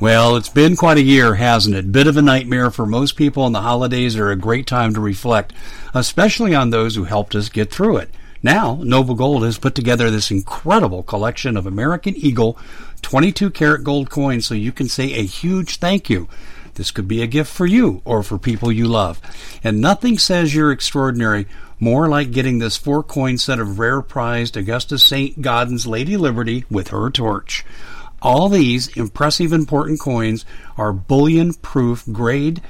Well, it's been quite a year, hasn't it? Bit of a nightmare for most people, and the holidays are a great time to reflect, especially on those who helped us get through it. Now, Noble Gold has put together this incredible collection of American Eagle 22-karat gold coins, so you can say a huge thank you. This could be a gift for you or for people you love. And nothing says you're extraordinary more like getting this 4-coin set of rare prized Augustus Saint-Gaudens Lady Liberty with her torch. All these impressive important coins are bullion-proof grade,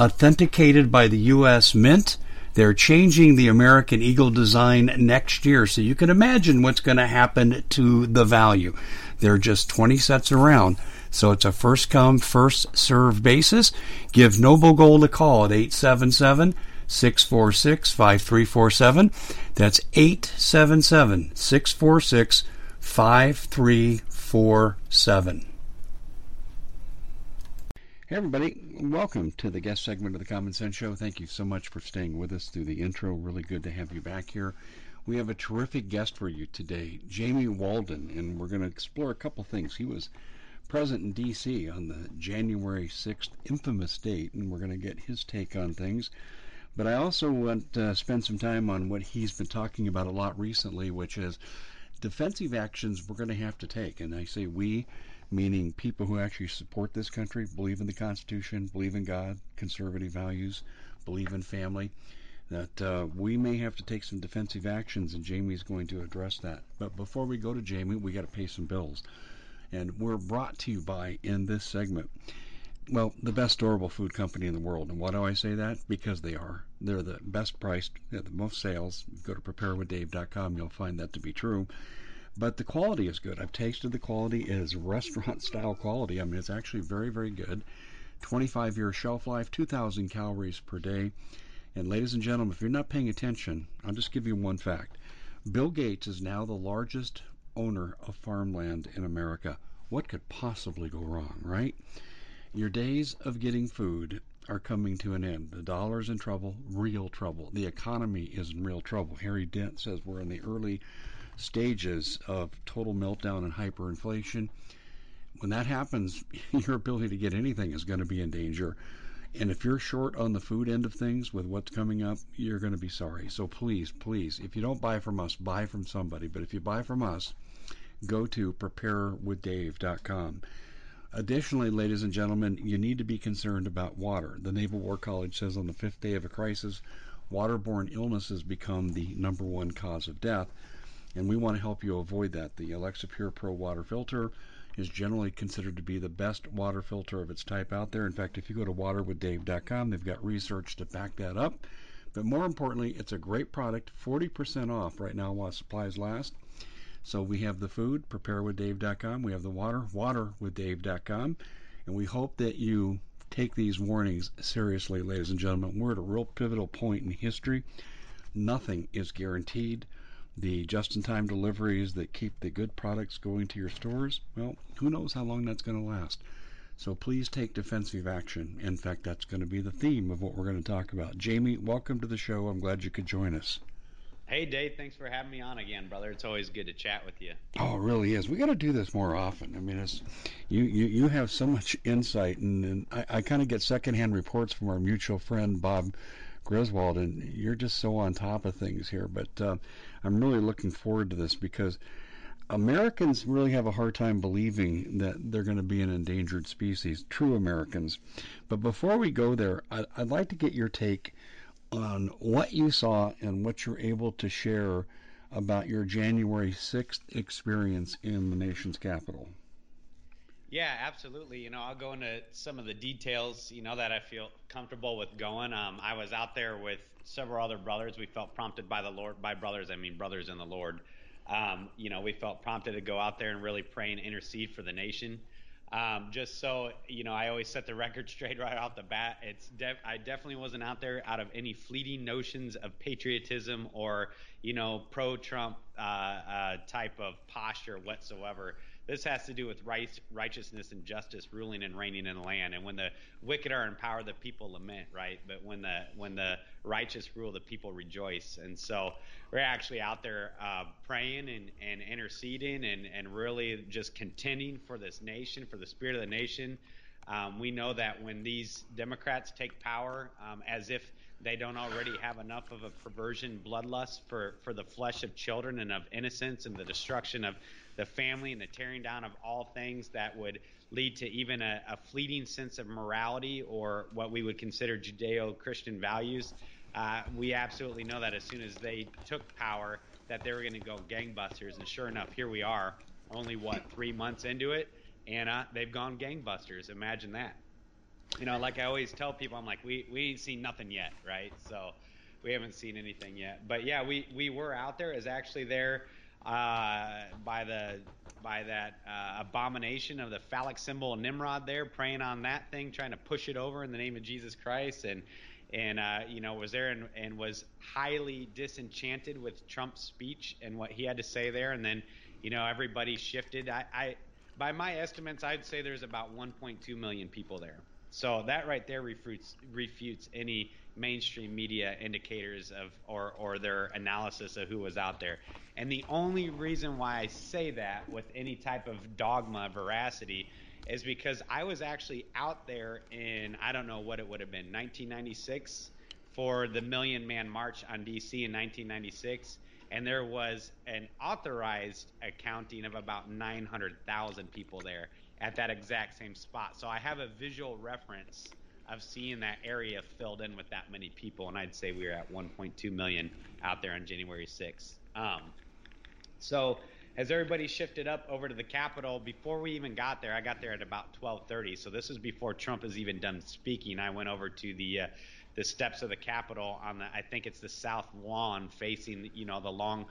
authenticated by the U.S. Mint. They're changing the American Eagle design next year, so you can imagine what's going to happen to the value. There are just 20 sets around, so it's a first-come, first-served basis. Give Noble Gold a call at 877-646-5347. That's 877-646-5347. Hey everybody, welcome to the guest segment of the Common Sense Show. Thank you so much for staying with us through the intro. Really good to have you back here. We have a terrific guest for you today, Jamie Walden, and we're going to explore a couple things. He was present in DC on the January 6th infamous date, and we're going to get his take on things. But I also want to spend some time on what he's been talking about a lot recently, which is defensive actions we're going to have to take. And I say we, meaning people who actually support this country, believe in the Constitution, believe in God, conservative values, believe in family, that we may have to take some defensive actions, and Jamie's going to address that. But before we go to Jamie, we got to pay some bills. And we're brought to you by, in this segment, well, the best storable food company in the world. And why do I say that? Because they are. They're the best priced, they have the most sales. Go to preparewithdave.com, you'll find that to be true. But the quality is good. I've tasted the quality. It is restaurant-style quality. I mean, it's actually very, very good. 25-year shelf life, 2,000 calories per day. And ladies and gentlemen, if you're not paying attention, I'll just give you one fact. Bill Gates is now the largest owner of farmland in America. What could possibly go wrong, right? Your days of getting food are coming to an end. The dollar's in trouble, real trouble. The economy is in real trouble. Harry Dent says we're in the early stages of total meltdown and hyperinflation. When that happens, your ability to get anything is going to be in danger. And if you're short on the food end of things with what's coming up, you're going to be sorry. So please, please, if you don't buy from us, buy from somebody. But if you buy from us, go to preparewithdave.com. Additionally, ladies and gentlemen, you need to be concerned about water. The Naval War College says on the fifth day of a crisis, waterborne illnesses become the number one cause of death. And we want to help you avoid that. The Alexa Pure Pro water filter is generally considered to be the best water filter of its type out there. In fact, if you go to waterwithdave.com, they've got research to back that up. But more importantly, it's a great product, 40% off right now while supplies last. So we have the food, preparewithdave.com. We have the water, waterwithdave.com. And we hope that you take these warnings seriously, ladies and gentlemen. We're at a real pivotal point in history. Nothing is guaranteed. The just-in-time deliveries that keep the good products going to your stores, well, who knows how long that's going to last. So please take defensive action. In fact, that's going to be the theme of what we're going to talk about. Jamie, welcome to the show. I'm glad you could join us. Hey, Dave. Thanks for having me on again, brother. It's always good to chat with you. Oh, it really is. We got to do this more often. I mean, it's, you have so much insight, and I kind of get secondhand reports from our mutual friend, Bob Griswold, and you're just so on top of things here. But I'm really looking forward to this, because Americans really have a hard time believing that they're going to be an endangered species, true Americans. But before we go there, I'd like to get your take on what you saw and what you're able to share about your January 6th experience in the nation's capital. Yeah, absolutely. You know, I'll go into some of the details, you know, that I feel comfortable with going. I was out there with several other brothers. We felt prompted by the Lord, by brothers, I mean brothers in the Lord. You know, we felt prompted to go out there and really pray and intercede for the nation. Just so, you know, I always set the record straight right off the bat. I definitely wasn't out there out of any fleeting notions of patriotism or, you know, pro-Trump type of posture whatsoever. This has to do with righteousness and justice ruling and reigning in the land. And when the wicked are in power, the people lament, right? But when the righteous rule, the people rejoice. And so we're actually out there praying and interceding and really just contending for this nation, for the spirit of the nation. We know that when these Democrats take power, as if they don't already have enough of a perversion bloodlust for the flesh of children and of innocence and the destruction of the family and the tearing down of all things that would lead to even a fleeting sense of morality or what we would consider Judeo-Christian values, we absolutely know that as soon as they took power that they were going to go gangbusters. And sure enough, here we are, only, 3 months into it, and they've gone gangbusters. Imagine that. You know, like I always tell people, I'm like, we ain't seen nothing yet, right? So we haven't seen anything yet. But yeah, we were out there. It was actually there by that abomination of the phallic symbol of Nimrod there, praying on that thing, trying to push it over in the name of Jesus Christ, and you know, was there and was highly disenchanted with Trump's speech and what he had to say there. And then, you know, everybody shifted. I by my estimates, I'd say there's about 1.2 million people there. So that right there refutes any mainstream media indicators of or their analysis of who was out there. And the only reason why I say that with any type of dogma, veracity, is because I was actually out there in, I don't know what it would have been, 1996 for the Million Man March on DC in 1996. And there was an authorized accounting of about 900,000 people there at that exact same spot. So I have a visual reference of seeing that area filled in with that many people, and I'd say we were at 1.2 million out there on January 6th. So as everybody shifted up over to the Capitol, before we even got there, I got there at about 12:30. So this was before Trump was even done speaking. I went over to the steps of the Capitol on the, I think it's the south lawn facing, you know, the long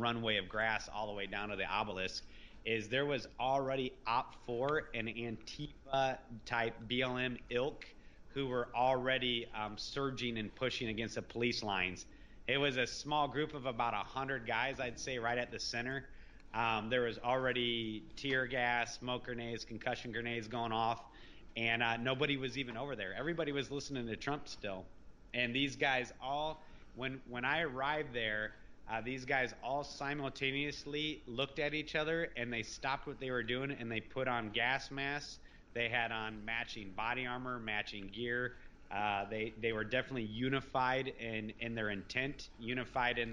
runway of grass all the way down to the obelisk. Is there was already Op 4 and Antifa type BLM ilk who were already surging and pushing against the police lines. It was a small group of about 100 guys, I'd say, right at the center. There was already tear gas, smoke grenades, concussion grenades going off, and nobody was even over there. Everybody was listening to Trump still. And these guys all, when I arrived there, these guys all simultaneously looked at each other, and they stopped what they were doing, and they put on gas masks. They had on matching body armor, matching gear. They were definitely unified in their intent, unified in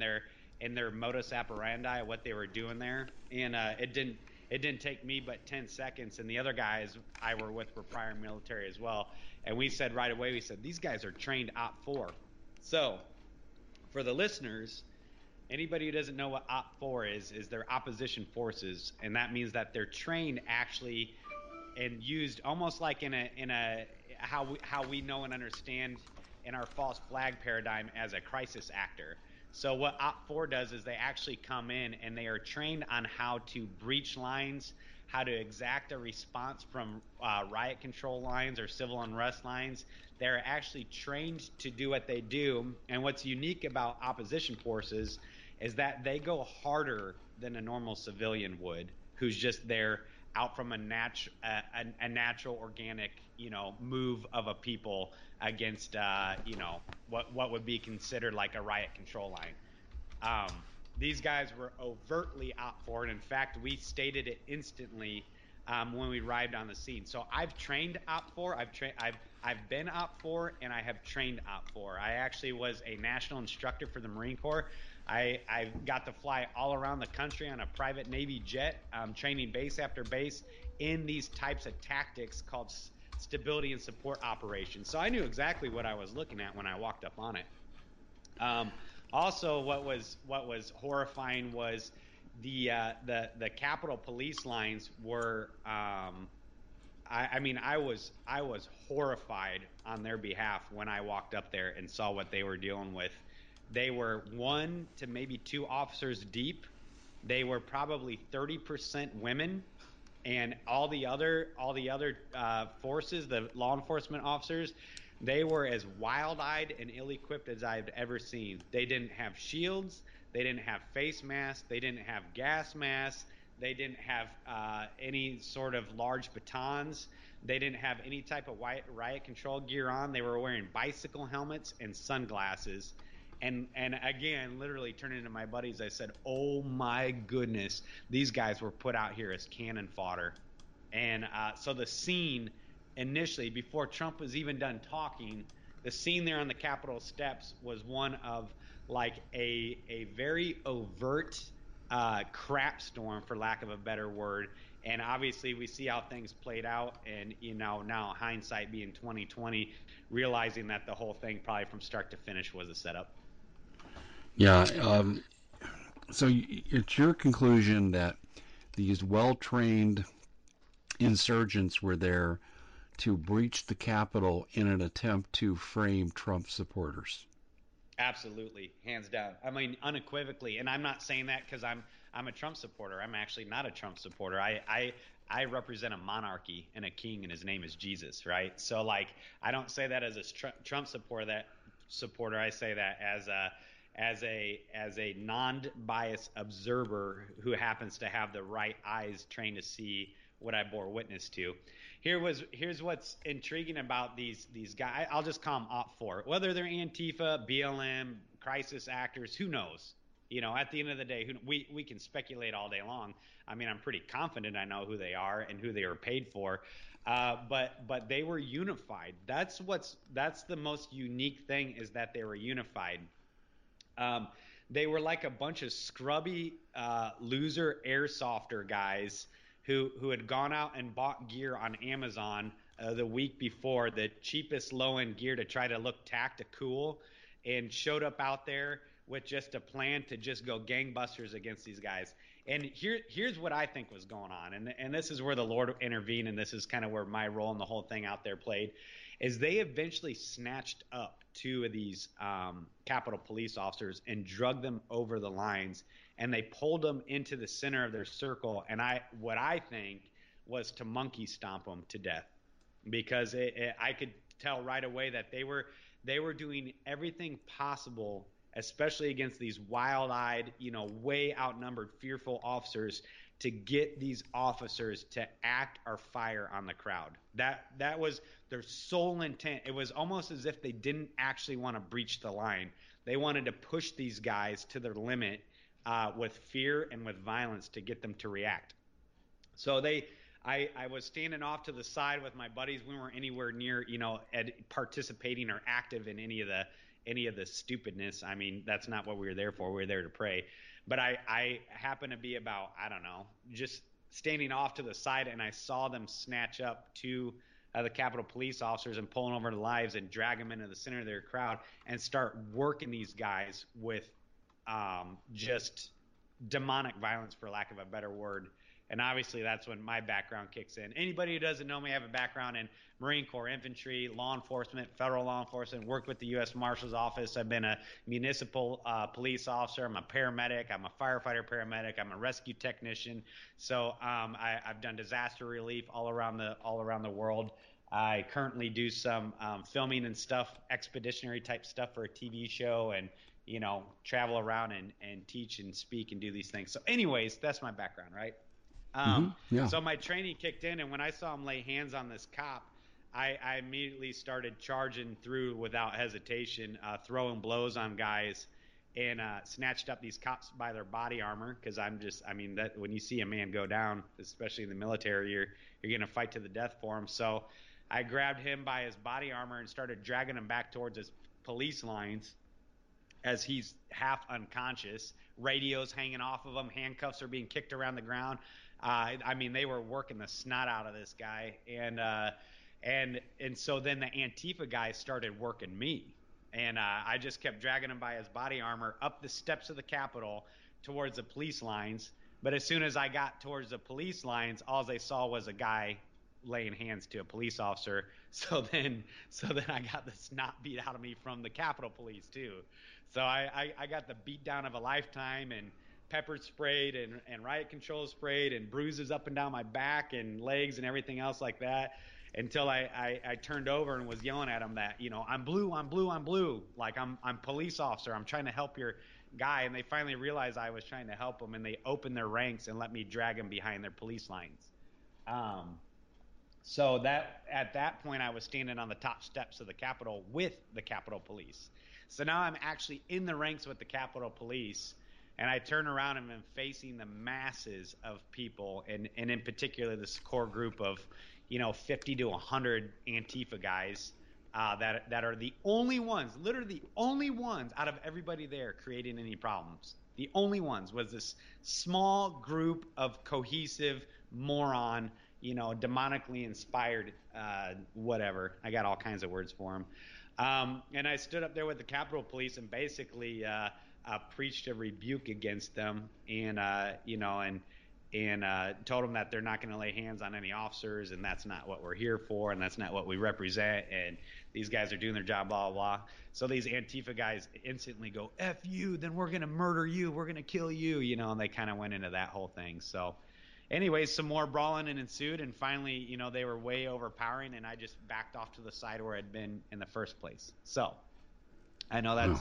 their modus operandi, what they were doing there. And it didn't take me but 10 seconds, and the other guys I were with were prior military as well. And we said right away, these guys are trained Op 4. So for the listeners, anybody who doesn't know what Op 4 is their opposition forces, and that means that they're trained actually and used almost like in a how we know and understand in our false flag paradigm as a crisis actor. So what Op 4 does is they actually come in and they are trained on how to breach lines, how to exact a response from riot control lines or civil unrest lines. They're actually trained to do what they do. And what's unique about opposition forces is that they go harder than a normal civilian would, who's just there out from a natural, organic, you know, move of a people against, you know, what would be considered like a riot control line. These guys were overtly out for it. In fact, we stated it instantly when we arrived on the scene. So I've trained Op 4. I've been Op 4, and I have trained Op 4. I actually was a national instructor for the Marine Corps. I got to fly all around the country on a private Navy jet, training base after base in these types of tactics called stability and support operations. So I knew exactly what I was looking at when I walked up on it. Also, what was horrifying was the Capitol police lines were I was horrified on their behalf when I walked up there and saw what they were dealing with. They were 1 to maybe 2 officers deep. They were probably 30% women, and all the other forces, the law enforcement officers, they were as wild-eyed and ill-equipped as I've ever seen. They didn't have shields. They didn't have face masks. They didn't have gas masks. They didn't have any sort of large batons. They didn't have any type of riot control gear on. They were wearing bicycle helmets and sunglasses. And again, literally turning to my buddies, I said, oh my goodness, these guys were put out here as cannon fodder. And so the scene initially, before Trump was even done talking, the scene there on the Capitol steps was one of like a very overt crap storm, for lack of a better word. And obviously we see how things played out, and you know, now hindsight being 2020, realizing that the whole thing probably from start to finish was a setup. Yeah. So it's your conclusion that these well-trained insurgents were there to breach the Capitol in an attempt to frame Trump supporters. Absolutely, hands down. I mean, unequivocally. And I'm not saying that because I'm a Trump supporter. I'm actually not a Trump supporter. I represent a monarchy and a king, and his name is Jesus, right? So, like, I don't say that as a Trump supporter. I say that as a non-biased observer who happens to have the right eyes trained to see what I bore witness to. Here's what's intriguing about these guys. I'll just call them Op 4. Whether they're Antifa, BLM, crisis actors, who knows? You know, at the end of the day, we can speculate all day long. I mean, I'm pretty confident I know who they are and who they were paid for. But they were unified. That's the most unique thing, is that they were unified. They were like a bunch of scrubby loser airsofter guys who had gone out and bought gear on Amazon the week before, the cheapest low-end gear to try to look tactical, and showed up out there with just a plan to just go gangbusters against these guys. And here's what I think was going on, and this is where the Lord intervened, and this is kind of where my role in the whole thing out there played, is they eventually snatched up two of these Capitol police officers and drugged them over the lines, and they pulled them into the center of their circle. And what I think was to monkey stomp them to death, because I could tell right away that they were doing everything possible, especially against these wild-eyed, you know, way outnumbered, fearful officers, to get these officers to act or fire on the crowd. That was their sole intent. It was almost as if they didn't actually want to breach the line. They wanted to push these guys to their limit with fear and with violence to get them to react. So I was standing off to the side with my buddies. We weren't anywhere near, you know, participating or active in any of the stupidness. I mean, that's not what we were there for. We were there to pray. But I happened to be about, I don't know, just standing off to the side, and I saw them snatch up two of the Capitol police officers and pull them over their lives and drag them into the center of their crowd and start working these guys with just demonic violence, for lack of a better word. And obviously that's when my background kicks in. Anybody who doesn't know me, I have a background in Marine Corps infantry, law enforcement, federal law enforcement, worked with the U.S. Marshal's Office. I've been a municipal police officer. I'm a paramedic. I'm a firefighter paramedic. I'm a rescue technician. So I've done disaster relief all around the world. I currently do some filming and stuff, expeditionary type stuff for a TV show, and you know, travel around and teach and speak and do these things. So anyways, that's my background, right? Yeah. So my training kicked in, and when I saw him lay hands on this cop, I immediately started charging through without hesitation, throwing blows on guys, and snatched up these cops by their body armor, because that when you see a man go down, especially in the military, you're going to fight to the death for him. So I grabbed him by his body armor and started dragging him back towards his police lines. As he's half unconscious, radios hanging off of him, handcuffs are being kicked around the ground. I mean, they were working the snot out of this guy, and so then the Antifa guy started working me, and I just kept dragging him by his body armor up the steps of the Capitol towards the police lines. But as soon as I got towards the police lines, all they saw was a guy laying hands to a police officer. So then I got the snot beat out of me from the Capitol Police too. So I got the beat down of a lifetime, and pepper sprayed and riot control sprayed, and bruises up and down my back and legs and everything else like that, until I turned over and was yelling at him that, you know, I'm blue, I'm blue, I'm blue. Like I'm police officer. I'm trying to help your guy, and they finally realized I was trying to help them, and they opened their ranks and let me drag them behind their police lines. So that at that point, I was standing on the top steps of the Capitol with the Capitol Police. So now I'm actually in the ranks with the Capitol Police, and I turn around and I'm facing the masses of people, and in particular this core group of, 50 to 100 Antifa guys that are the only ones, literally the only ones out of everybody there creating any problems. The only ones was this small group of cohesive moron, demonically inspired, whatever. I got all kinds of words for them. And I stood up there with the Capitol Police and basically preached a rebuke against them, and told them that they're not going to lay hands on any officers, and that's not what we're here for, and that's not what we represent, and these guys are doing their job, blah, blah, blah. So these Antifa guys instantly go, F you, then we're going to murder you, we're going to kill you, and they kind of went into that whole thing. So anyways, some more brawling ensued, and finally, they were way overpowering, and I just backed off to the side where I'd been in the first place. So I know that's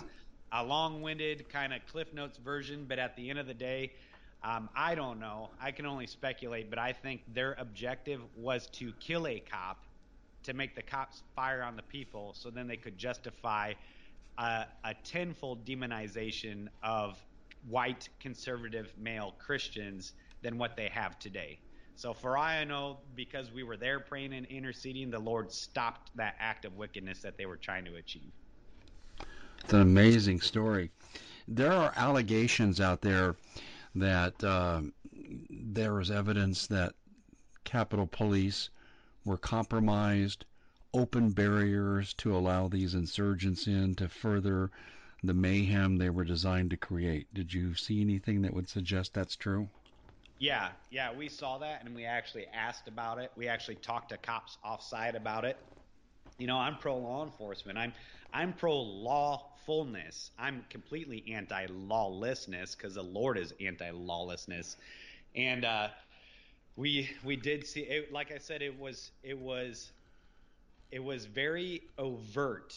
a long-winded kind of Cliff Notes version, but at the end of the day, I don't know. I can only speculate, but I think their objective was to kill a cop to make the cops fire on the people so then they could justify a tenfold demonization of white conservative male Christians than what they have today. So for I know, because we were there praying and interceding, the Lord stopped that act of wickedness that they were trying to achieve. It's an amazing story. There are allegations out there that there was evidence that Capitol Police were compromised, opened barriers to allow these insurgents in to further the mayhem they were designed to create. Did you see anything that would suggest that's true? Yeah, we saw that, and we actually asked about it. We actually talked to cops offside about it. I'm pro law enforcement. I'm pro lawfulness. I'm completely anti lawlessness because the Lord is anti lawlessness, and we did see it. Like I said, it was very overt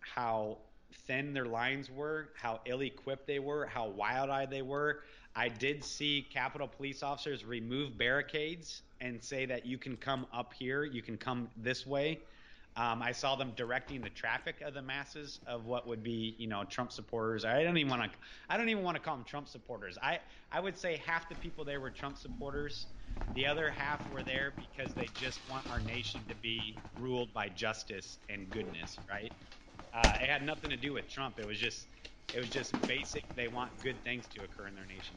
how thin their lines were, how ill-equipped they were, how wild-eyed they were. I did see Capitol Police officers remove barricades and say that you can come up here, you can come this way. I saw them directing the traffic of the masses of what would be, Trump supporters. I don't even want to call them Trump supporters. I would say half the people there were Trump supporters. The other half were there because they just want our nation to be ruled by justice and goodness, right? It had nothing to do with Trump. It was just basic. They want good things to occur in their nation.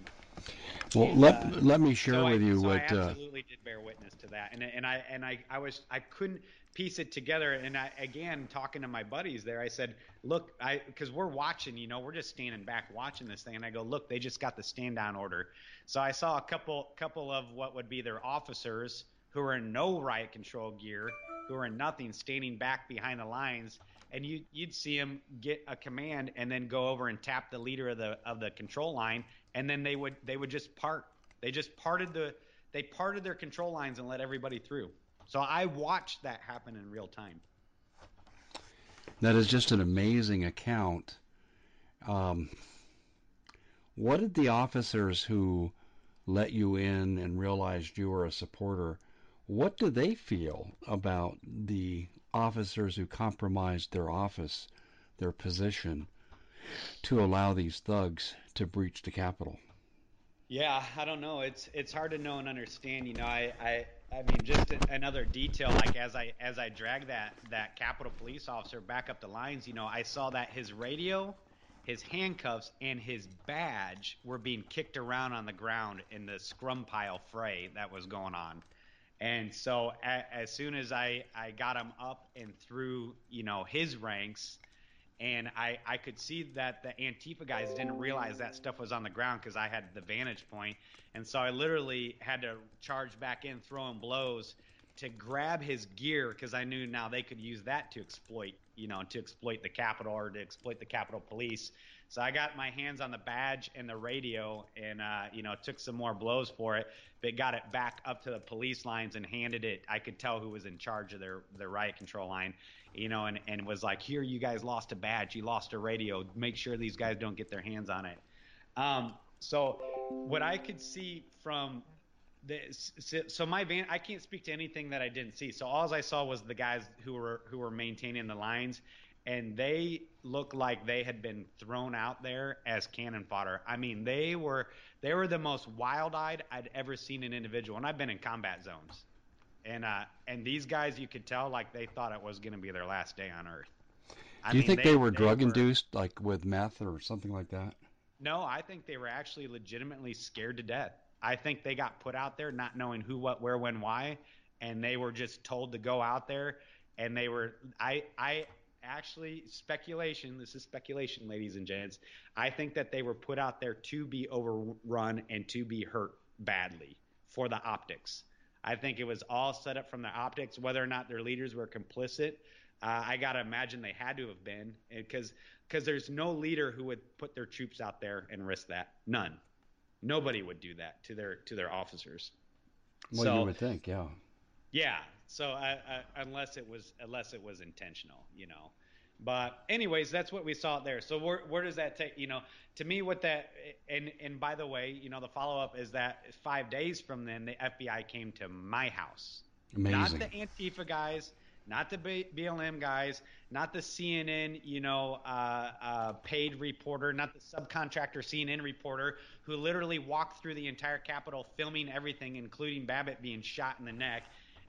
Well, and, let me share with you what. I absolutely did bear witness to that, and I couldn't piece it together. And I, again, talking to my buddies there, I said, look, because we're watching, we're just standing back watching this thing, and I go, look, they just got the stand down order. So I saw a couple of what would be their officers who were in no riot control gear, who were in nothing, standing back behind the lines. And you'd see them get a command and then go over and tap the leader of the control line, and then they would just part. They just parted their control lines and let everybody through. So I watched that happen in real time. That is just an amazing account. What did the officers who let you in and realized you were a supporter? What do they feel about the officers who compromised their office, their position, to allow these thugs to breach the Capitol? Yeah, I don't know. It's hard to know and understand. I mean, just another detail. Like as I dragged that Capitol Police officer back up the lines, I saw that his radio, his handcuffs, and his badge were being kicked around on the ground in the scrum pile fray that was going on. And so as soon as I got him up and through, his ranks, and I could see that the Antifa guys didn't realize that stuff was on the ground because I had the vantage point. And so I literally had to charge back in, throwing blows to grab his gear, because I knew now they could use that to exploit, the Capitol or to exploit the Capitol Police. So I got my hands on the badge and the radio, and took some more blows for it, but got it back up to the police lines and handed it. I could tell who was in charge of their riot control line, and was like, here, you guys lost a badge, you lost a radio. Make sure these guys don't get their hands on it. So what I could see from this, so my van, I can't speak to anything that I didn't see. So all I saw was the guys who were maintaining the lines, and they looked like they had been thrown out there as cannon fodder. I mean, they were the most wild-eyed I'd ever seen an individual, and I've been in combat zones. And these guys, you could tell, like, they thought it was going to be their last day on earth. Do you think they were drug-induced, like with meth or something like that? No, I think they were actually legitimately scared to death. I think they got put out there not knowing who, what, where, when, why, and they were just told to go out there, and they were – I actually – speculation. This is speculation, ladies and gents. I think that they were put out there to be overrun and to be hurt badly for the optics. I think it was all set up from the optics, whether or not their leaders were complicit. I got to imagine they had to have been, because there's no leader who would put their troops out there and risk that. None. Nobody would do that to their officers. Well, so, you would think, yeah. Yeah. So unless it was intentional, you know. But anyways, that's what we saw there. So where does that take, you know, to me what that, and by the way, you know, the follow-up is that 5 days from then, the FBI came to my house. Amazing. Not the Antifa guys, not the BLM guys, not the CNN, you know, paid reporter, not the subcontractor CNN reporter who literally walked through the entire Capitol filming everything, including Babbitt being shot in the neck.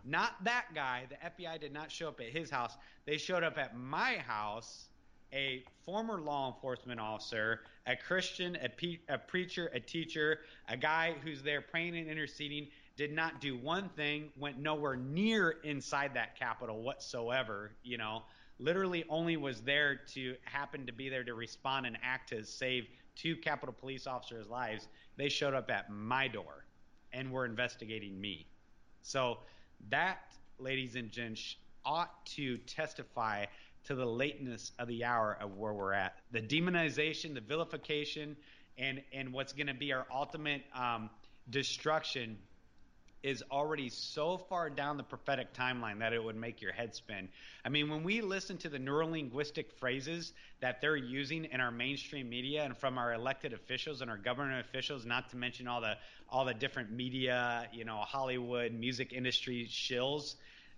Not that guy. The FBI did not show up at his house. They showed up at my house, a former law enforcement officer, a Christian, a preacher, a teacher, a guy who's there praying and interceding, did not do one thing, went nowhere near inside that Capitol whatsoever, you know, literally only was there to happen to be there to respond and act to save two Capitol police officers' lives. They showed up at my door and were investigating me. So that, ladies and gents, ought to testify to the lateness of the hour of where we're at. The demonization, the vilification, and what's going to be our ultimate destruction is already so far down the prophetic timeline that it would make your head spin. I mean, when we listen to the neurolinguistic phrases that they're using in our mainstream media and from our elected officials and our government officials, not to mention all the different media, you know, Hollywood, music industry shills,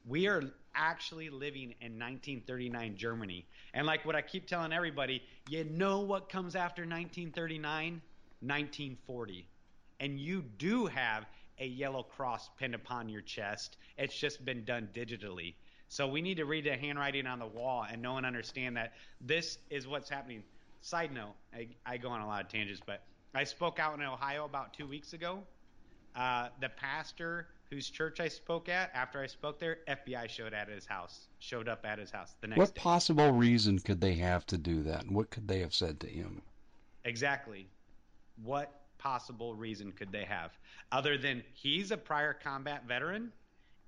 we are actually living in 1939 Germany. And like what I keep telling everybody, you know what comes after 1939? 1940. And you do have a yellow cross pinned upon your chest. It's just been done digitally. So we need to read the handwriting on the wall and know and understand that this is what's happening. Side note, I go on a lot of tangents, but I spoke out in Ohio about 2 weeks ago. The pastor whose church I spoke at, after I spoke there, FBI showed up at his house the next day. What possible reason could they have to do that? And what could they have said to him? Exactly. What possible reason could they have other than he's a prior combat veteran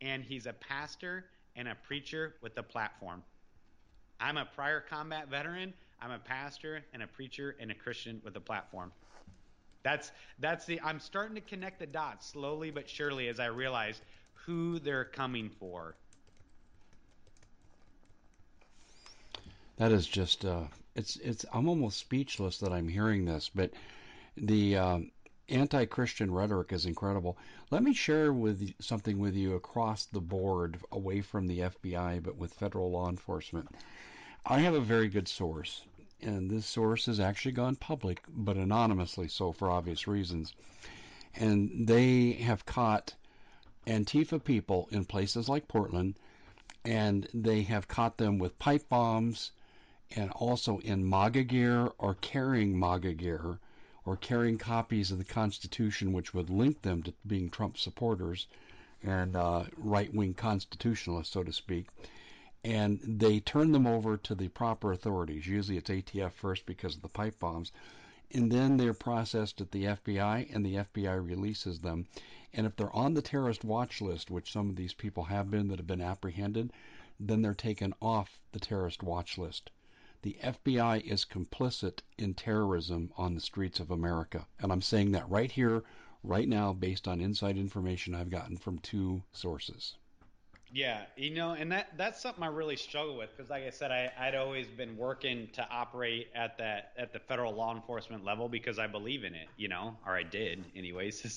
and he's a pastor and a preacher with a platform? I'm a prior combat veteran, I'm a pastor and a preacher and a Christian with a platform. That's I'm starting to connect the dots slowly but surely as I realize who they're coming for. That is just it's I'm almost speechless that I'm hearing this, but the anti-Christian rhetoric is incredible. Let me share something with you across the board, away from the FBI, but with federal law enforcement. I have a very good source, and this source has actually gone public, but anonymously so for obvious reasons. And they have caught Antifa people in places like Portland, and they have caught them with pipe bombs and also in MAGA gear or carrying MAGA gear, or carrying copies of the Constitution, which would link them to being Trump supporters and right-wing constitutionalists, so to speak. And they turn them over to the proper authorities. Usually it's ATF first because of the pipe bombs. And then they're processed at the FBI, and the FBI releases them. And if they're on the terrorist watch list, which some of these people have been that have been apprehended, then they're taken off the terrorist watch list. The FBI is complicit in terrorism on the streets of America. And I'm saying that right here, right now, based on inside information I've gotten from two sources. Yeah, you know, and that's something I really struggle with because, like I said, I'd always been working to operate at the federal law enforcement level because I believe in it, you know, or I did anyways.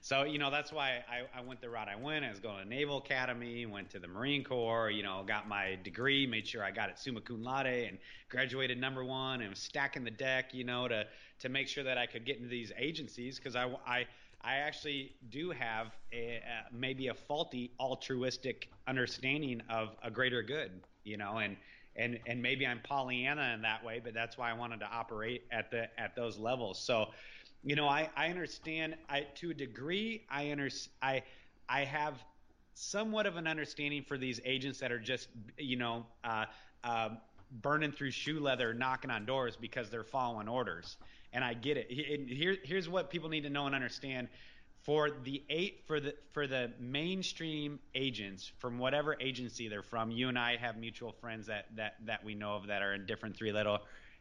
So, you know, that's why I went the route I went. I was going to the Naval Academy, went to the Marine Corps, you know, got my degree, made sure I got it summa cum laude and graduated #1 and was stacking the deck, you know, to make sure that I could get into these agencies because I actually do have maybe a faulty altruistic understanding of a greater good, you know, and maybe I'm Pollyanna in that way, but that's why I wanted to operate at those levels. So, you know, I understand. To a degree I have somewhat of an understanding for these agents that are just, you know, burning through shoe leather, knocking on doors because they're following orders. And I get it. Here's what people need to know and understand for the mainstream agents from whatever agency they're from. You and I have mutual friends that we know of that are in different three-letter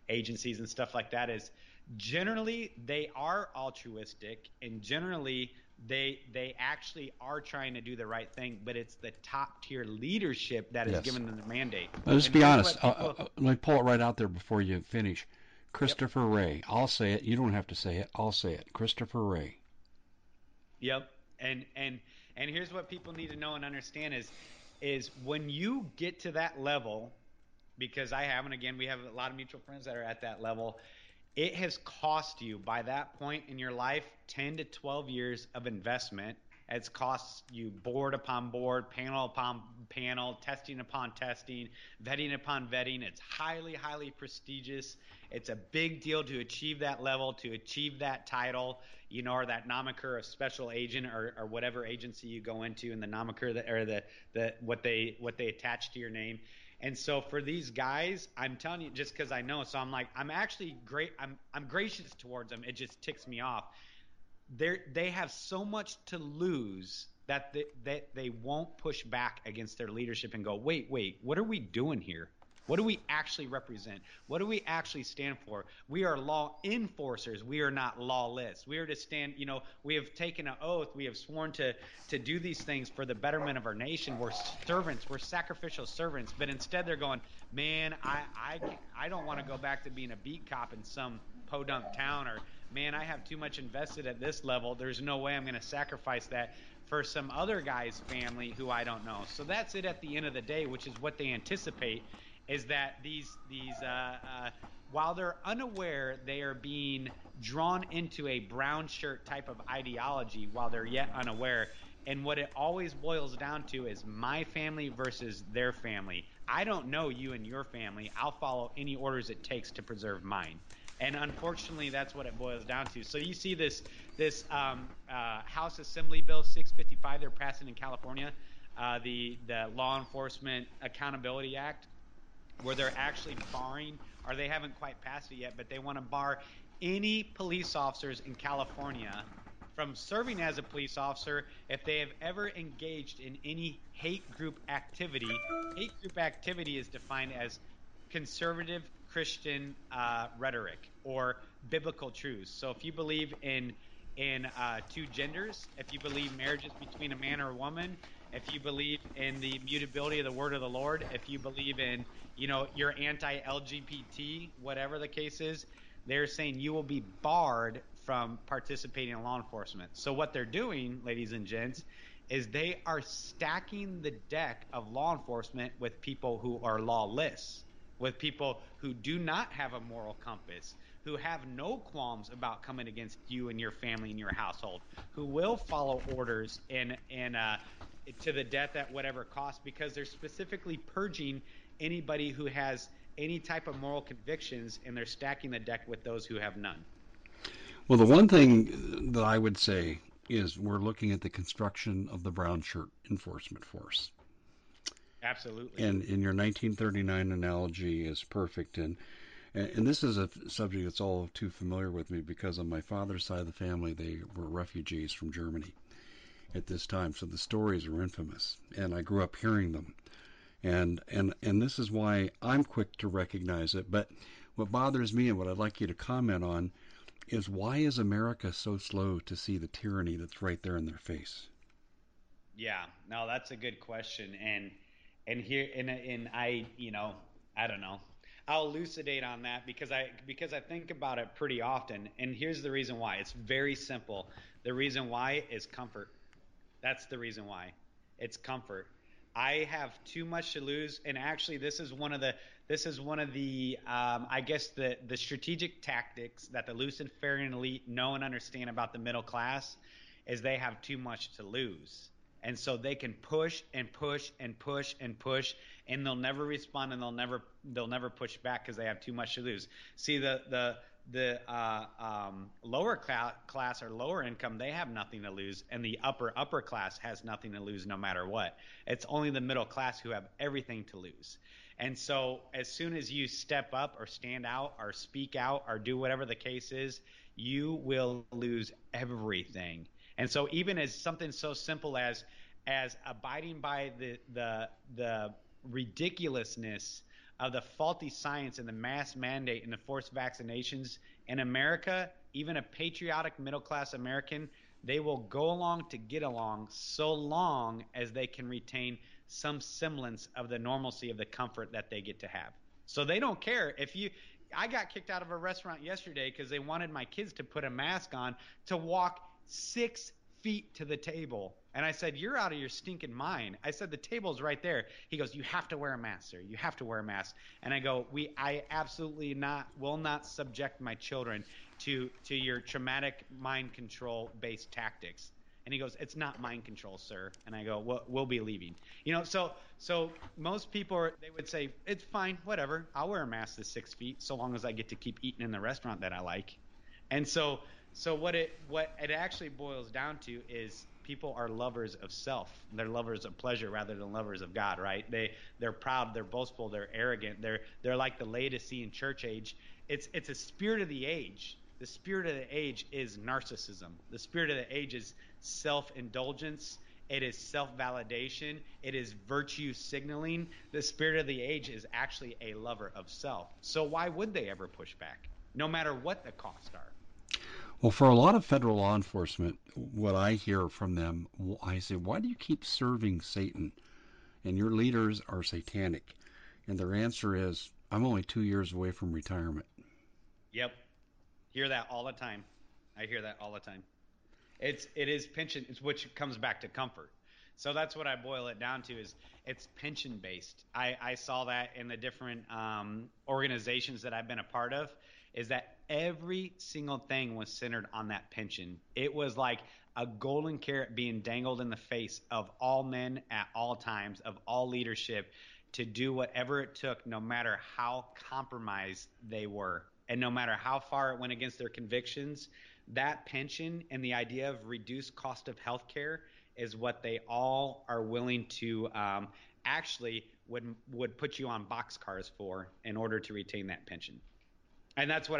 agencies and stuff like that. Is generally they are altruistic and generally they actually are trying to do the right thing, but it's the top tier leadership that is giving them the mandate. Let's be honest. Let me pull it right out there before you finish. Christopher Ray. I'll say it. You don't have to say it. I'll say it. Christopher Ray. Yep. And here's what people need to know and understand is when you get to that level, because I haven't, again, we have a lot of mutual friends that are at that level. It has cost you by that point in your life 10 to 12 years of investment. It's cost you board upon board, panel upon panel, testing upon testing, vetting upon vetting. It's highly, highly prestigious. It's a big deal to achieve that level, to achieve that title, you know, or that nomenclature of special agent or whatever agency you go into, and the nomenclature or what they attach to your name. And so for these guys, I'm telling you, just because I know, so I'm like, I'm actually great. I'm gracious towards them. It just ticks me off. They have so much to lose that they won't push back against their leadership and go, wait, what are we doing here? What do we actually represent? What do we actually stand for? We are law enforcers. We are not lawless. We are to stand, you know, we have taken an oath. We have sworn to do these things for the betterment of our nation. We're servants. We're sacrificial servants. But instead they're going, man, I don't want to go back to being a beat cop in some podunk town, or man, I have too much invested at this level. There's no way I'm going to sacrifice that for some other guy's family who I don't know. So that's it at the end of the day, which is what they anticipate. Is that these while they're unaware, they are being drawn into a brown shirt type of ideology while they're yet unaware. And what it always boils down to is my family versus their family. I don't know you and your family. I'll follow any orders it takes to preserve mine. And unfortunately, that's what it boils down to. So you see this House Assembly Bill 655 they're passing in California, the Law Enforcement Accountability Act, where they're actually barring, or they haven't quite passed it yet, but they want to bar any police officers in California from serving as a police officer if they have ever engaged in any hate group activity. Hate group activity is defined as conservative Christian rhetoric or biblical truths. So if you believe in two genders, if you believe marriage is between a man or a woman, if you believe in the mutability of the word of the Lord, if you believe in, you know, you're anti-LGBT, whatever the case is, they're saying you will be barred from participating in law enforcement. So what they're doing, ladies and gents, is they are stacking the deck of law enforcement with people who are lawless, with people who do not have a moral compass, who have no qualms about coming against you and your family and your household, who will follow orders and to the death at whatever cost, because they're specifically purging anybody who has any type of moral convictions, and they're stacking the deck with those who have none. Well, the one thing that I would say is we're looking at the construction of the brown shirt enforcement force. Absolutely. And in your 1939 analogy is perfect. And this is a subject that's all too familiar with me because on my father's side of the family, they were refugees from Germany at this time. So the stories are infamous, and I grew up hearing them. And this is why I'm quick to recognize it. But what bothers me and what I'd like you to comment on is why is America so slow to see the tyranny that's right there in their face? Yeah, no, that's a good question, and I don't know. I'll elucidate on that because I think about it pretty often, and here's the reason why. It's very simple. The reason why is comfort. That's the reason why. It's comfort. I have too much to lose, and actually this is one of the strategic tactics that the Luciferian elite know and understand about the middle class is they have too much to lose. And so they can push and push and push and push, and they'll never respond, and they'll never push back because they have too much to lose. See, the lower class or lower income, they have nothing to lose, and the upper class has nothing to lose no matter what. It's only the middle class who have everything to lose. And so as soon as you step up or stand out or speak out or do whatever the case is, you will lose everything. And so even as something so simple as abiding by the ridiculousness of the faulty science and the mass mandate and the forced vaccinations in America, even a patriotic middle-class American, they will go along to get along so long as they can retain some semblance of the normalcy of the comfort that they get to have. So they don't care if you – I got kicked out of a restaurant yesterday because they wanted my kids to put a mask on to walk 6 feet to the table. And I said, you're out of your stinking mind. I said, the table's right there. He goes, you have to wear a mask, sir. You have to wear a mask. And I go, I absolutely will not subject my children to your traumatic mind control based tactics. And he goes, it's not mind control, sir. And I go, well, we'll be leaving. So most people they would say, it's fine, whatever. I'll wear a mask this 6 feet so long as I get to keep eating in the restaurant that I like. And so what it actually boils down to is people are lovers of self. They're lovers of pleasure rather than lovers of God, right? They're proud, they're boastful, they're arrogant, they're like the laity in church age. It's a spirit of the age. The spirit of the age is narcissism. The spirit of the age is self-indulgence. It is self-validation. It is virtue signaling. The spirit of the age is actually a lover of self. So why would they ever push back, no matter what the costs are? Well, for a lot of federal law enforcement, what I hear from them, I say, why do you keep serving Satan? And your leaders are satanic. And their answer is, I'm only 2 years away from retirement. Yep. Hear that all the time. I hear that all the time. It is pension, which comes back to comfort. So that's what I boil it down to is it's pension-based. I saw that in the different organizations that I've been a part of, is that every single thing was centered on that pension. It was like a golden carrot being dangled in the face of all men at all times, of all leadership, to do whatever it took, no matter how compromised they were and no matter how far it went against their convictions. That pension and the idea of reduced cost of health care is what they all are willing to actually would put you on boxcars for in order to retain that pension. And that's why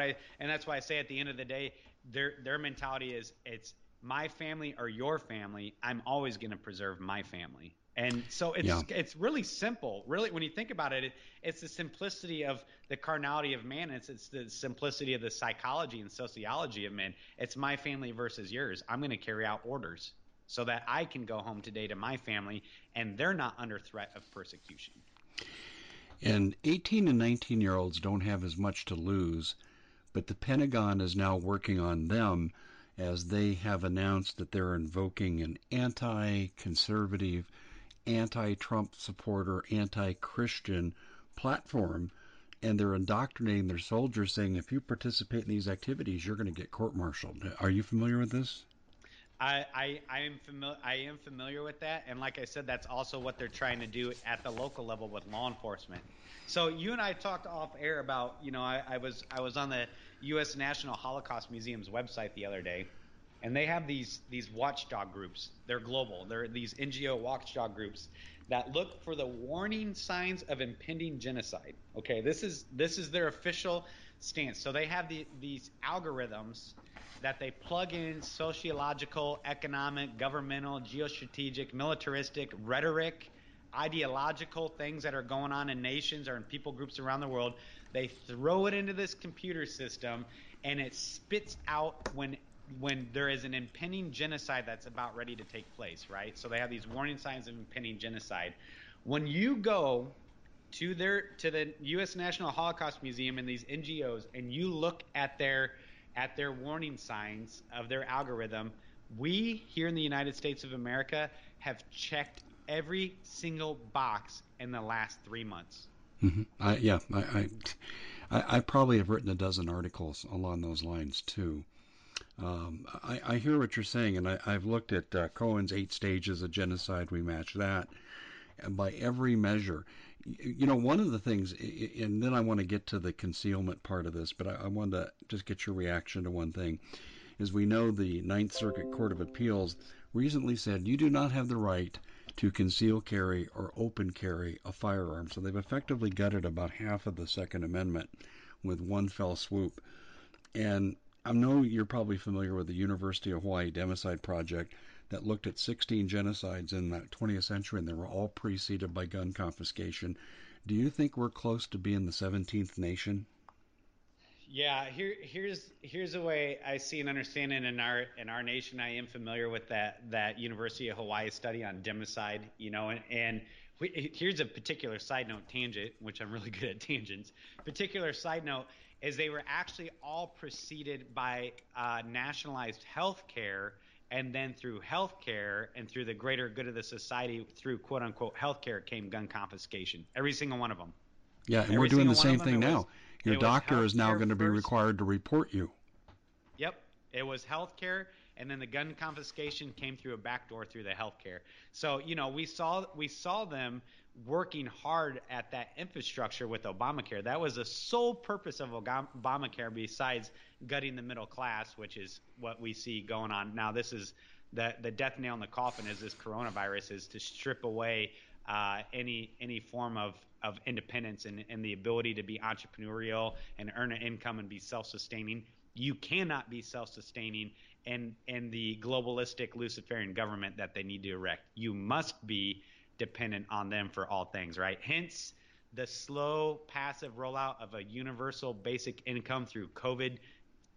I say at the end of the day, their mentality is it's my family or your family. I'm always going to preserve my family. And so it's really simple. Really, when you think about it, it's the simplicity of the carnality of man. It's the simplicity of the psychology and sociology of men. It's my family versus yours. I'm going to carry out orders so that I can go home today to my family and they're not under threat of persecution. And 18 and 19-year-olds don't have as much to lose, but the Pentagon is now working on them as they have announced that they're invoking an anti-conservative, anti-Trump supporter, anti-Christian platform, and they're indoctrinating their soldiers saying, if you participate in these activities, you're going to get court-martialed. Are you familiar with this? I am familiar with that, and like I said, that's also what they're trying to do at the local level with law enforcement. So you and I talked off air about, I was on the US National Holocaust Museum's website the other day, and they have these watchdog groups. They're global. They're these NGO watchdog groups that look for the warning signs of impending genocide. Okay, this is their official stance. So they have these algorithms that they plug in sociological, economic, governmental, geostrategic, militaristic, rhetoric, ideological things that are going on in nations or in people groups around the world. They throw it into this computer system, and it spits out when when there is an impending genocide that's about ready to take place, right? So they have these warning signs of impending genocide. When you go to the US National Holocaust Museum and these NGOs and you look at their warning signs of their algorithm, we here in the United States of America have checked every single box in the last 3 months. Mm-hmm. I probably have written a dozen articles along those lines too. I hear what you're saying, and I've looked at Cohen's 8 stages of genocide. We match that, and by every measure. You know, one of the things, and then I want to get to the concealment part of this, but I wanted to just get your reaction to one thing, is we know the Ninth Circuit Court of Appeals recently said you do not have the right to conceal carry or open carry a firearm. So they've effectively gutted about half of the Second Amendment with one fell swoop. And I know you're probably familiar with the University of Hawaii Democide Project that looked at 16 genocides in the 20th century, and they were all preceded by gun confiscation. Do you think we're close to being the 17th nation? Yeah, here's a way I see and understand it in our nation. I am familiar with that University of Hawaii study on democide, you know, and here's a particular side note tangent, which I'm really good at tangents. Particular side note is they were actually all preceded by nationalized health care. And then through healthcare and through the greater good of the society, through quote unquote healthcare, came gun confiscation. Every single one of them. Yeah, and we're doing the same thing now. Your doctor is now going to be required to report you. Yep, it was healthcare, and then the gun confiscation came through a back door through the healthcare. So you know, we saw them working hard at that infrastructure with Obamacare. That was the sole purpose of Obamacare, besides gutting the middle class, which is what we see going on now. This is the death nail in the coffin, is this coronavirus, is to strip away any form of independence and the ability to be entrepreneurial and earn an income and be self-sustaining. You cannot be self-sustaining in the globalistic Luciferian government that they need to erect. You must be dependent on them for all things, right? Hence the slow, passive rollout of a universal basic income through COVID,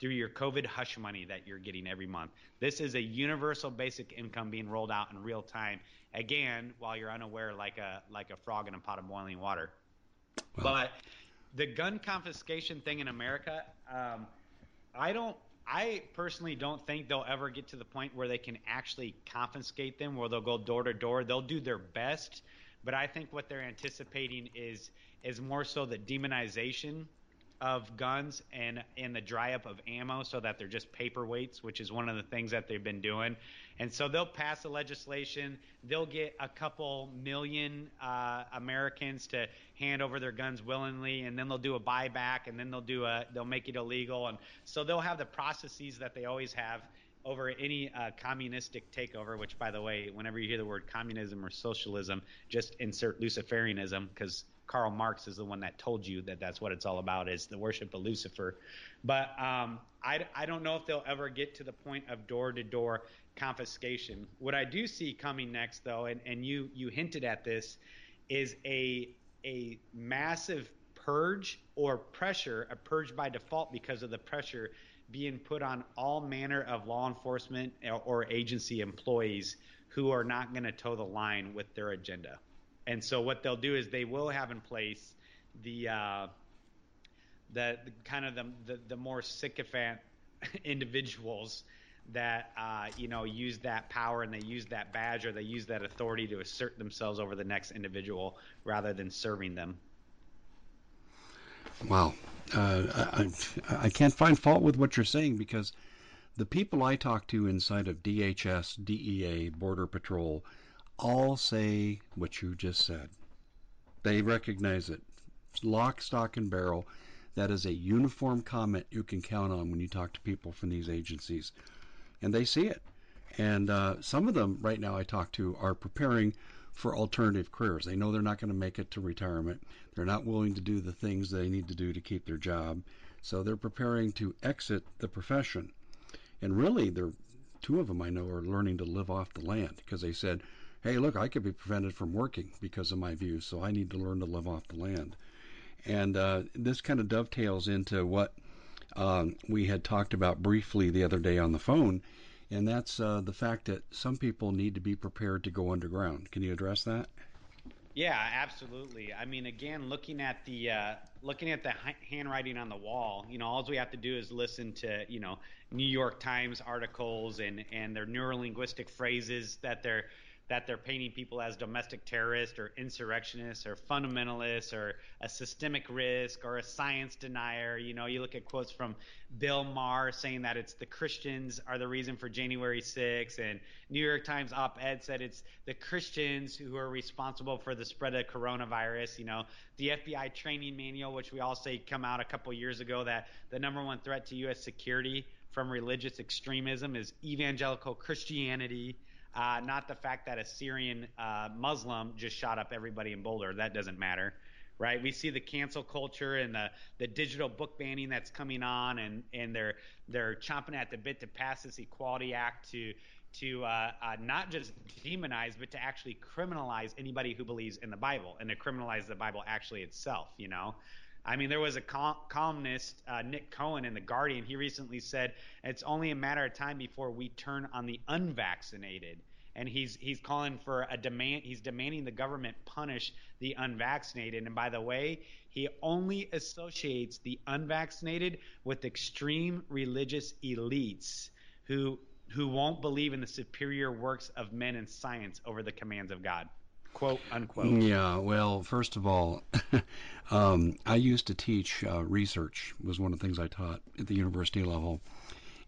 through your COVID hush money that you're getting every month. This is a universal basic income being rolled out in real time, again, while you're unaware, like a frog in a pot of boiling water. Wow. But the gun confiscation thing in America, I personally don't think they'll ever get to the point where they can actually confiscate them, where they'll go door to door. They'll do their best, but I think what they're anticipating is more so the demonization of guns and the dry up of ammo, so that they're just paperweights, which is one of the things that they've been doing. And so they'll pass the legislation. They'll get a couple million Americans to hand over their guns willingly, and then they'll do a buyback, and then they'll make it illegal. And so they'll have the processes that they always have over any communistic takeover, which, by the way, whenever you hear the word communism or socialism, just insert Luciferianism, because Karl Marx is the one that told you that that's what it's all about, is the worship of Lucifer. But I don't know if they'll ever get to the point of door-to-door confiscation. What I do see coming next, though, and you hinted at this, is a massive purge or pressure, a purge by default because of the pressure being put on all manner of law enforcement or agency employees who are not going to toe the line with their agenda. And so what they'll do is they will have in place the more sycophant individuals that use that power, and they use that badge or they use that authority to assert themselves over the next individual rather than serving them. Wow. I can't find fault with what you're saying, because the people I talk to inside of DHS, DEA, Border Patrol, all say what you just said. They recognize it. Lock, stock, and barrel. That is a uniform comment you can count on when you talk to people from these agencies. And they see it. And some of them right now I talk to are preparing for alternative careers. They know they're not going to make it to retirement. They're not willing to do the things they need to do to keep their job. So they're preparing to exit the profession. And really, two of them I know are learning to live off the land, because they said, hey, look, I could be prevented from working because of my views, so I need to learn to live off the land. And this kind of dovetails into what we had talked about briefly the other day on the phone, and that's the fact that some people need to be prepared to go underground. Can you address that? Yeah, absolutely. I mean, again, looking at the handwriting on the wall, you know, all we have to do is listen to, you know, New York Times articles and their neurolinguistic phrases that they're painting people as domestic terrorists or insurrectionists or fundamentalists or a systemic risk or a science denier. You know, you look at quotes from Bill Maher saying that it's the Christians are the reason for January 6th, and New York Times op-ed said it's the Christians who are responsible for the spread of coronavirus. You know, the FBI training manual, which we all say come out a couple years ago, that the number one threat to U.S. security from religious extremism is evangelical Christianity. Not the fact that a Syrian Muslim just shot up everybody in Boulder. That doesn't matter, right? We see the cancel culture and the digital book banning that's coming on, and they're chomping at the bit to pass this Equality Act to not just demonize, but to actually criminalize anybody who believes in the Bible, and to criminalize the Bible actually itself, you know? I mean, there was a columnist, Nick Cohen, in The Guardian. He recently said it's only a matter of time before we turn on the unvaccinated. And he's calling for a demand. He's demanding the government punish the unvaccinated. And by the way, he only associates the unvaccinated with extreme religious elites who won't believe in the superior works of men and science over the commands of God. Quote, unquote. Yeah, well, first of all, I used to teach research, was one of the things I taught at the university level,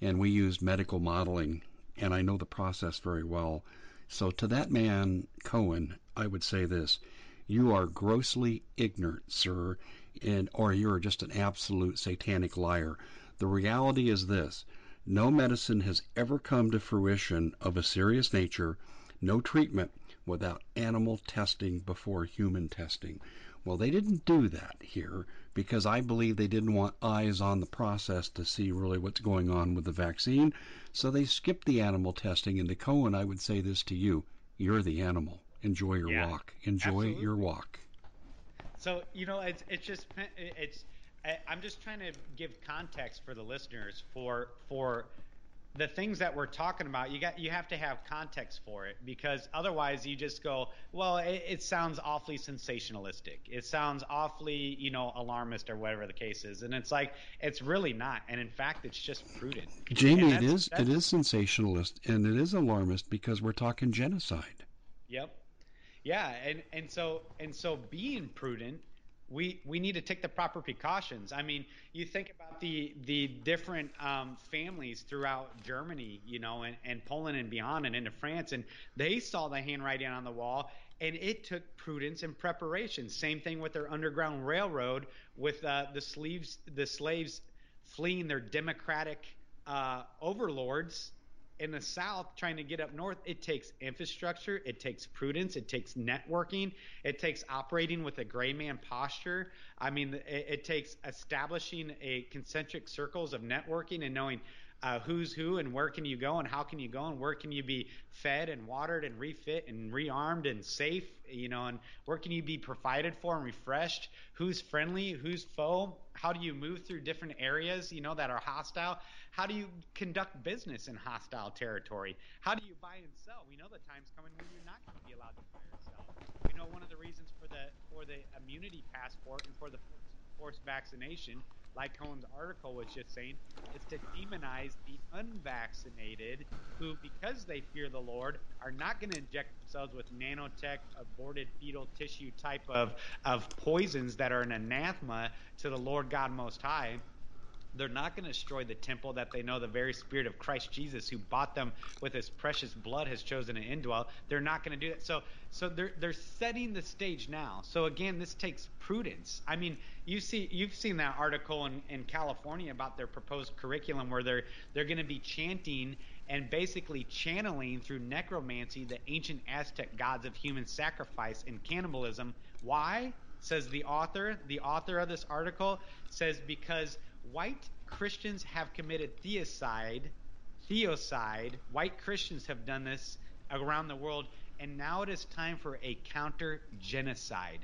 and we used medical modeling, and I know the process very well. So to that man, Cohen, I would say this: you are grossly ignorant, sir, or you're just an absolute satanic liar. The reality is this: no medicine has ever come to fruition of a serious nature, no treatment, without animal testing before human testing. Well, they didn't do that here because I believe they didn't want eyes on the process to see really what's going on with the vaccine, so they skipped the animal testing. And to Cohen, I would say this to you: you're the animal. Enjoy your walk. Enjoy absolutely. Your walk. So, you know, I'm just trying to give context for the listeners for the things that we're talking about. You have to have context for it, because otherwise you just go, well, it sounds awfully sensationalistic. It sounds awfully, you know, alarmist or whatever the case is. And it's like, it's really not. And in fact, it's just prudent. Jamie, it is sensationalist and it is alarmist because we're talking genocide. Yep. Yeah. And so being prudent, we need to take the proper precautions. I mean, you think about the different families throughout Germany, you know, and Poland and beyond and into France, and they saw the handwriting on the wall, and it took prudence and preparation. Same thing with their Underground Railroad, with the slaves fleeing their democratic overlords in the South, trying to get up north. It takes infrastructure, it takes prudence, it takes networking, it takes operating with a gray man posture. I mean, it takes establishing a concentric circles of networking and knowing who's who and where can you go and how can you go and where can you be fed and watered and refit and rearmed and safe, you know, and where can you be provided for and refreshed, who's friendly, who's foe, how do you move through different areas, you know, that are hostile, how do you conduct business in hostile territory, how do you buy and sell. We know the time's coming when you're not going to be allowed to buy or sell. We know one of the reasons for the immunity passport and for the forced vaccination, like Cohen's article was just saying, is to demonize the unvaccinated who, because they fear the Lord, are not going to inject themselves with nanotech, aborted fetal tissue type of poisons that are an anathema to the Lord God Most High. They're not going to destroy the temple that they know the very spirit of Christ Jesus, who bought them with his precious blood, has chosen to indwell. They're not going to do that. So they're setting the stage now. So again, this takes prudence. I mean, you've seen that article in California about their proposed curriculum where they're going to be chanting and basically channeling through necromancy the ancient Aztec gods of human sacrifice and cannibalism. Why? Says the author. The author of this article says because white Christians have committed theocide. White Christians have done this around the world, and now it is time for a counter genocide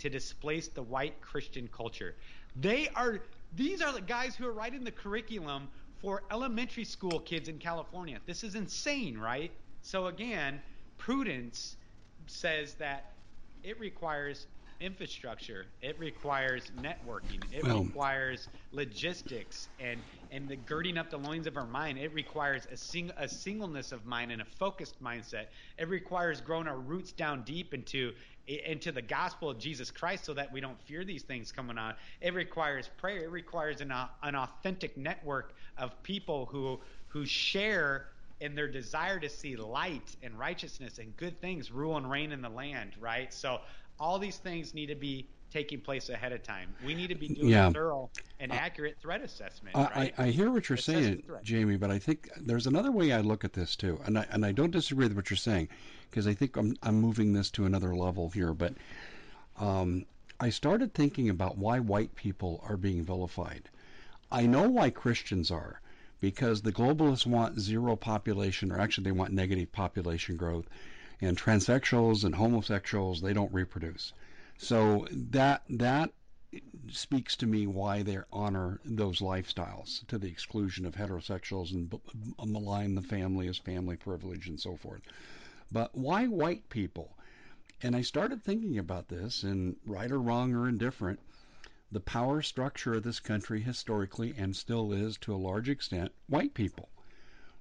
to displace the white Christian culture. They are These are the guys who are writing the curriculum for elementary school kids in California. This is insane, right? So again, prudence says that it requires infrastructure, it requires networking, it requires logistics and the girding up the loins of our mind. It requires a singleness of mind and a focused mindset. It requires growing our roots down deep into the gospel of Jesus Christ so that we don't fear these things coming on. It requires prayer. It requires an authentic network of people who share in their desire to see light and righteousness and good things rule and reign in the land, right? So all these things need to be taking place ahead of time. We need to be doing a thorough and accurate threat assessment. Right? I hear what you're saying, Jamie, but I think there's another way I look at this too, and I don't disagree with what you're saying, because I think I'm moving this to another level here. But I started thinking about why white people are being vilified. I know why Christians are, because the globalists want zero population, or actually they want negative population growth, and transsexuals and homosexuals, they don't reproduce. So that speaks to me why they honor those lifestyles to the exclusion of heterosexuals and malign the family as family privilege and so forth. But why white people? And I started thinking about this, and right or wrong or indifferent, the power structure of this country historically and still is to a large extent white people.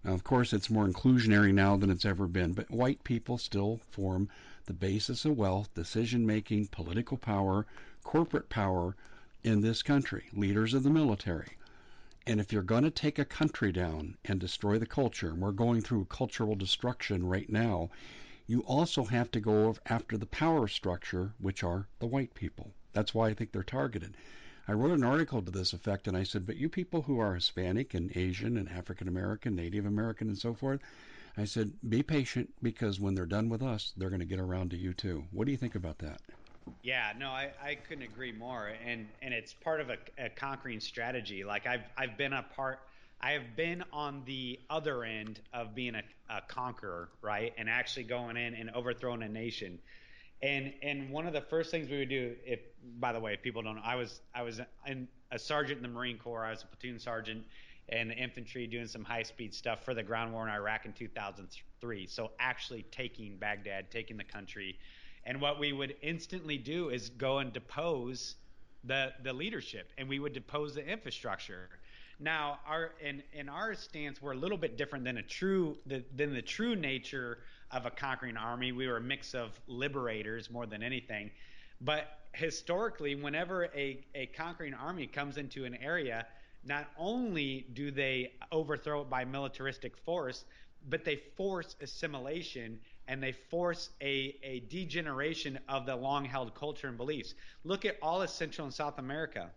Now, of course, it's more inclusionary now than it's ever been, but white people still form the basis of wealth, decision-making, political power, corporate power in this country, leaders of the military. And if you're going to take a country down and destroy the culture, and we're going through cultural destruction right now, you also have to go after the power structure, which are the white people. That's why I think they're targeted. I wrote an article to this effect, and I said, but you people who are Hispanic and Asian and African American, Native American and so forth, I said, be patient, because when they're done with us, they're going to get around to you too. What do you think about that? Yeah, no, I couldn't agree more. And it's part of a conquering strategy. Like I have been on the other end of being a conqueror, right? And actually going in and overthrowing a nation. And one of the first things we would do, if, by the way, if people don't know, I was a sergeant in the Marine Corps. I was a platoon sergeant in the infantry doing some high-speed stuff for the ground war in Iraq in 2003. So actually taking Baghdad, taking the country. And what we would instantly do is go and depose the leadership, and we would depose the infrastructure. Now, in our stance, we're a little bit different than the true nature of a conquering army. We were a mix of liberators more than anything. But historically, whenever a conquering army comes into an area, not only do they overthrow it by militaristic force, but they force assimilation and they force a degeneration of the long-held culture and beliefs. Look at all of Central and South America.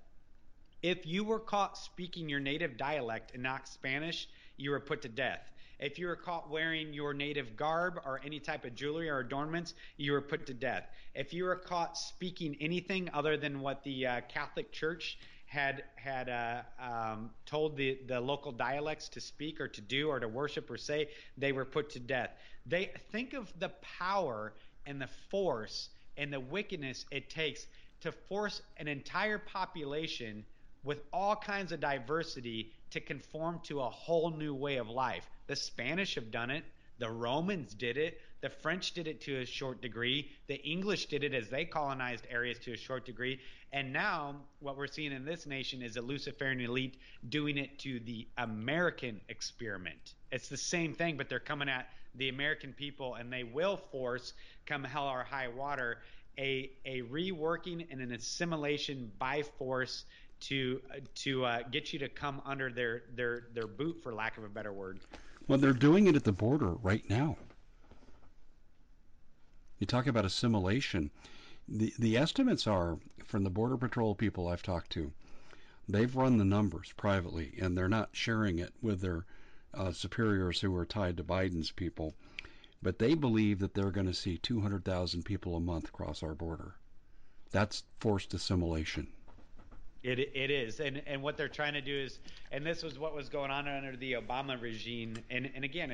If you were caught speaking your native dialect and not Spanish, you were put to death. If you were caught wearing your native garb or any type of jewelry or adornments, you were put to death. If you were caught speaking anything other than what the Catholic Church had told the local dialects to speak or to do or to worship or say, they were put to death. They think of the power and the force and the wickedness it takes to force an entire population with all kinds of diversity to conform to a whole new way of life. The Spanish have done it. The Romans did it. The French did it to a short degree. The English did it as they colonized areas to a short degree. And now what we're seeing in this nation is a Luciferian elite doing it to the American experiment. It's the same thing, but they're coming at the American people, and they will force, come hell or high water, a reworking and an assimilation by force to get you to come under their boot, for lack of a better word. Well, they're doing it at the border right now. You talk about assimilation. The estimates are, from the Border Patrol people I've talked to, they've run the numbers privately, and they're not sharing it with their superiors who are tied to Biden's people. But they believe that they're going to see 200,000 people a month cross our border. That's forced assimilation. It is, and what they're trying to do is, and this was what was going on under the Obama regime. And again,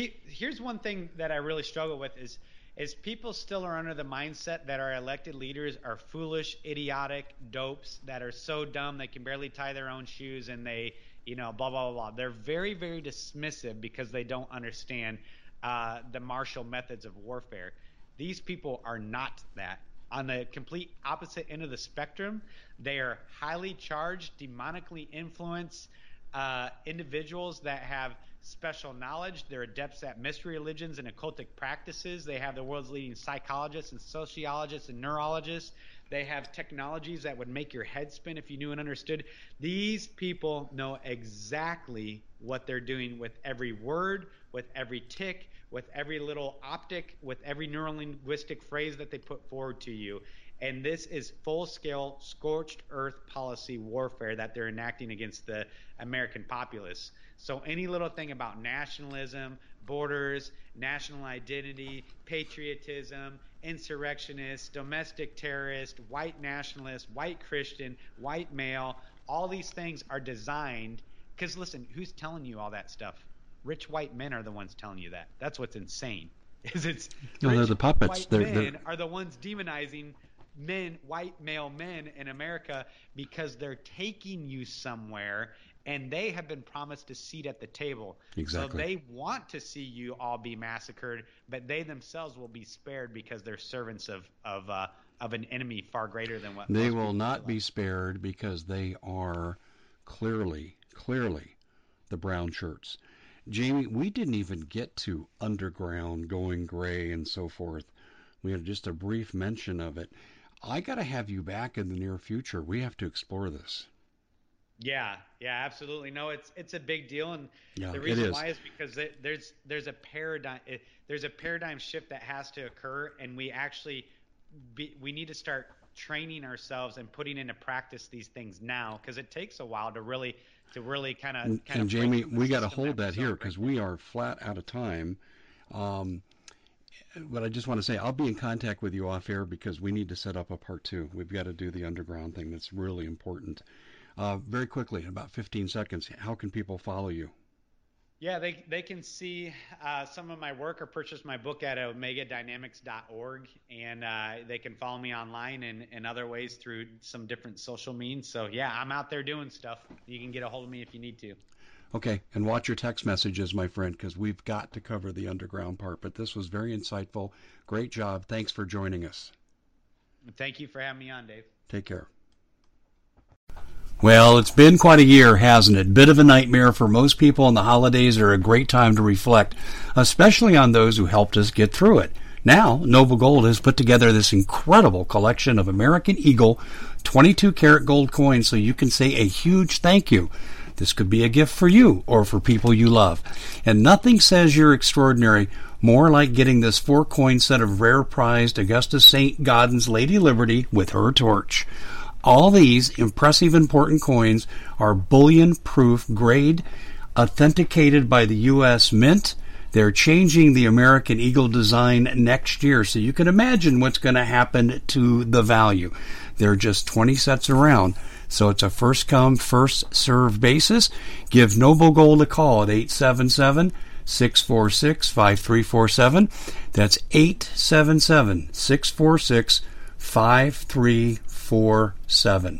here's one thing that I really struggle with is, is people still are under the mindset that our elected leaders are foolish, idiotic dopes that are so dumb they can barely tie their own shoes and they, you know, blah, blah, blah, blah. They're very, very dismissive because they don't understand the martial methods of warfare. These people are not that. On the complete opposite end of the spectrum, they are highly charged, demonically influenced individuals that have special knowledge. They're adepts at mystery religions and occultic practices. They have the world's leading psychologists and sociologists and neurologists. They have technologies that would make your head spin if you knew and understood. These people know exactly what they're doing with every word, with every tick, with every little optic, with every neurolinguistic phrase that they put forward to you. And this is full-scale, scorched-earth policy warfare that they're enacting against the American populace. So any little thing about nationalism, borders, national identity, patriotism, insurrectionists, domestic terrorist, white nationalist, white Christian, white male, all these things are designed because, listen, who's telling you all that stuff? Rich white men are the ones telling you that. That's what's insane. They're the puppets. Men are the ones demonizing men, white male men in America because they're taking you somewhere and they have been promised a seat at the table. Exactly. So they want to see you all be massacred, but they themselves will be spared because they're servants of an enemy far greater than what they will not be spared, because they are clearly the brown shirts. Jamie, we didn't even get to underground, going gray, and so forth. We have just a brief mention of it. I got to have you back in the near future. We have to explore this. Yeah, absolutely. No, it's a big deal, and the reason why is because there's a paradigm shift that has to occur, and we need to start training ourselves and putting into practice these things now, because it takes a while to really kind of. Jamie, we got to hold that here because we are flat out of time. But I just want to say I'll be in contact with you off air because we need to set up a part two. We've got to do the underground thing. That's really important. Very quickly, in about 15 seconds, how can people follow you? Yeah, they can see some of my work or purchase my book at omegadynamics.org, and they can follow me online and in other ways through some different social means. So, yeah, I'm out there doing stuff. You can get a hold of me if you need to. Okay, and watch your text messages, my friend, because we've got to cover the underground part. But this was very insightful. Great job. Thanks for joining us. Thank you for having me on, Dave. Take care. Well, it's been quite a year, hasn't it? Bit of a nightmare for most people, and the holidays are a great time to reflect, especially on those who helped us get through it. Now, Noble Gold has put together this incredible collection of American Eagle 22-karat gold coins, so you can say a huge thank you. This could be a gift for you or for people you love. And nothing says you're extraordinary more like getting this 4-coin set of rare prized Augustus Saint-Gaudens Lady Liberty with her torch. All these impressive, important coins are bullion-proof grade, authenticated by the U.S. Mint. They're changing the American Eagle design next year, so you can imagine what's going to happen to the value. There are just 20 sets around, so it's a first-come, first-served basis. Give Noble Gold a call at 877-646-5347. That's 877-646-5347.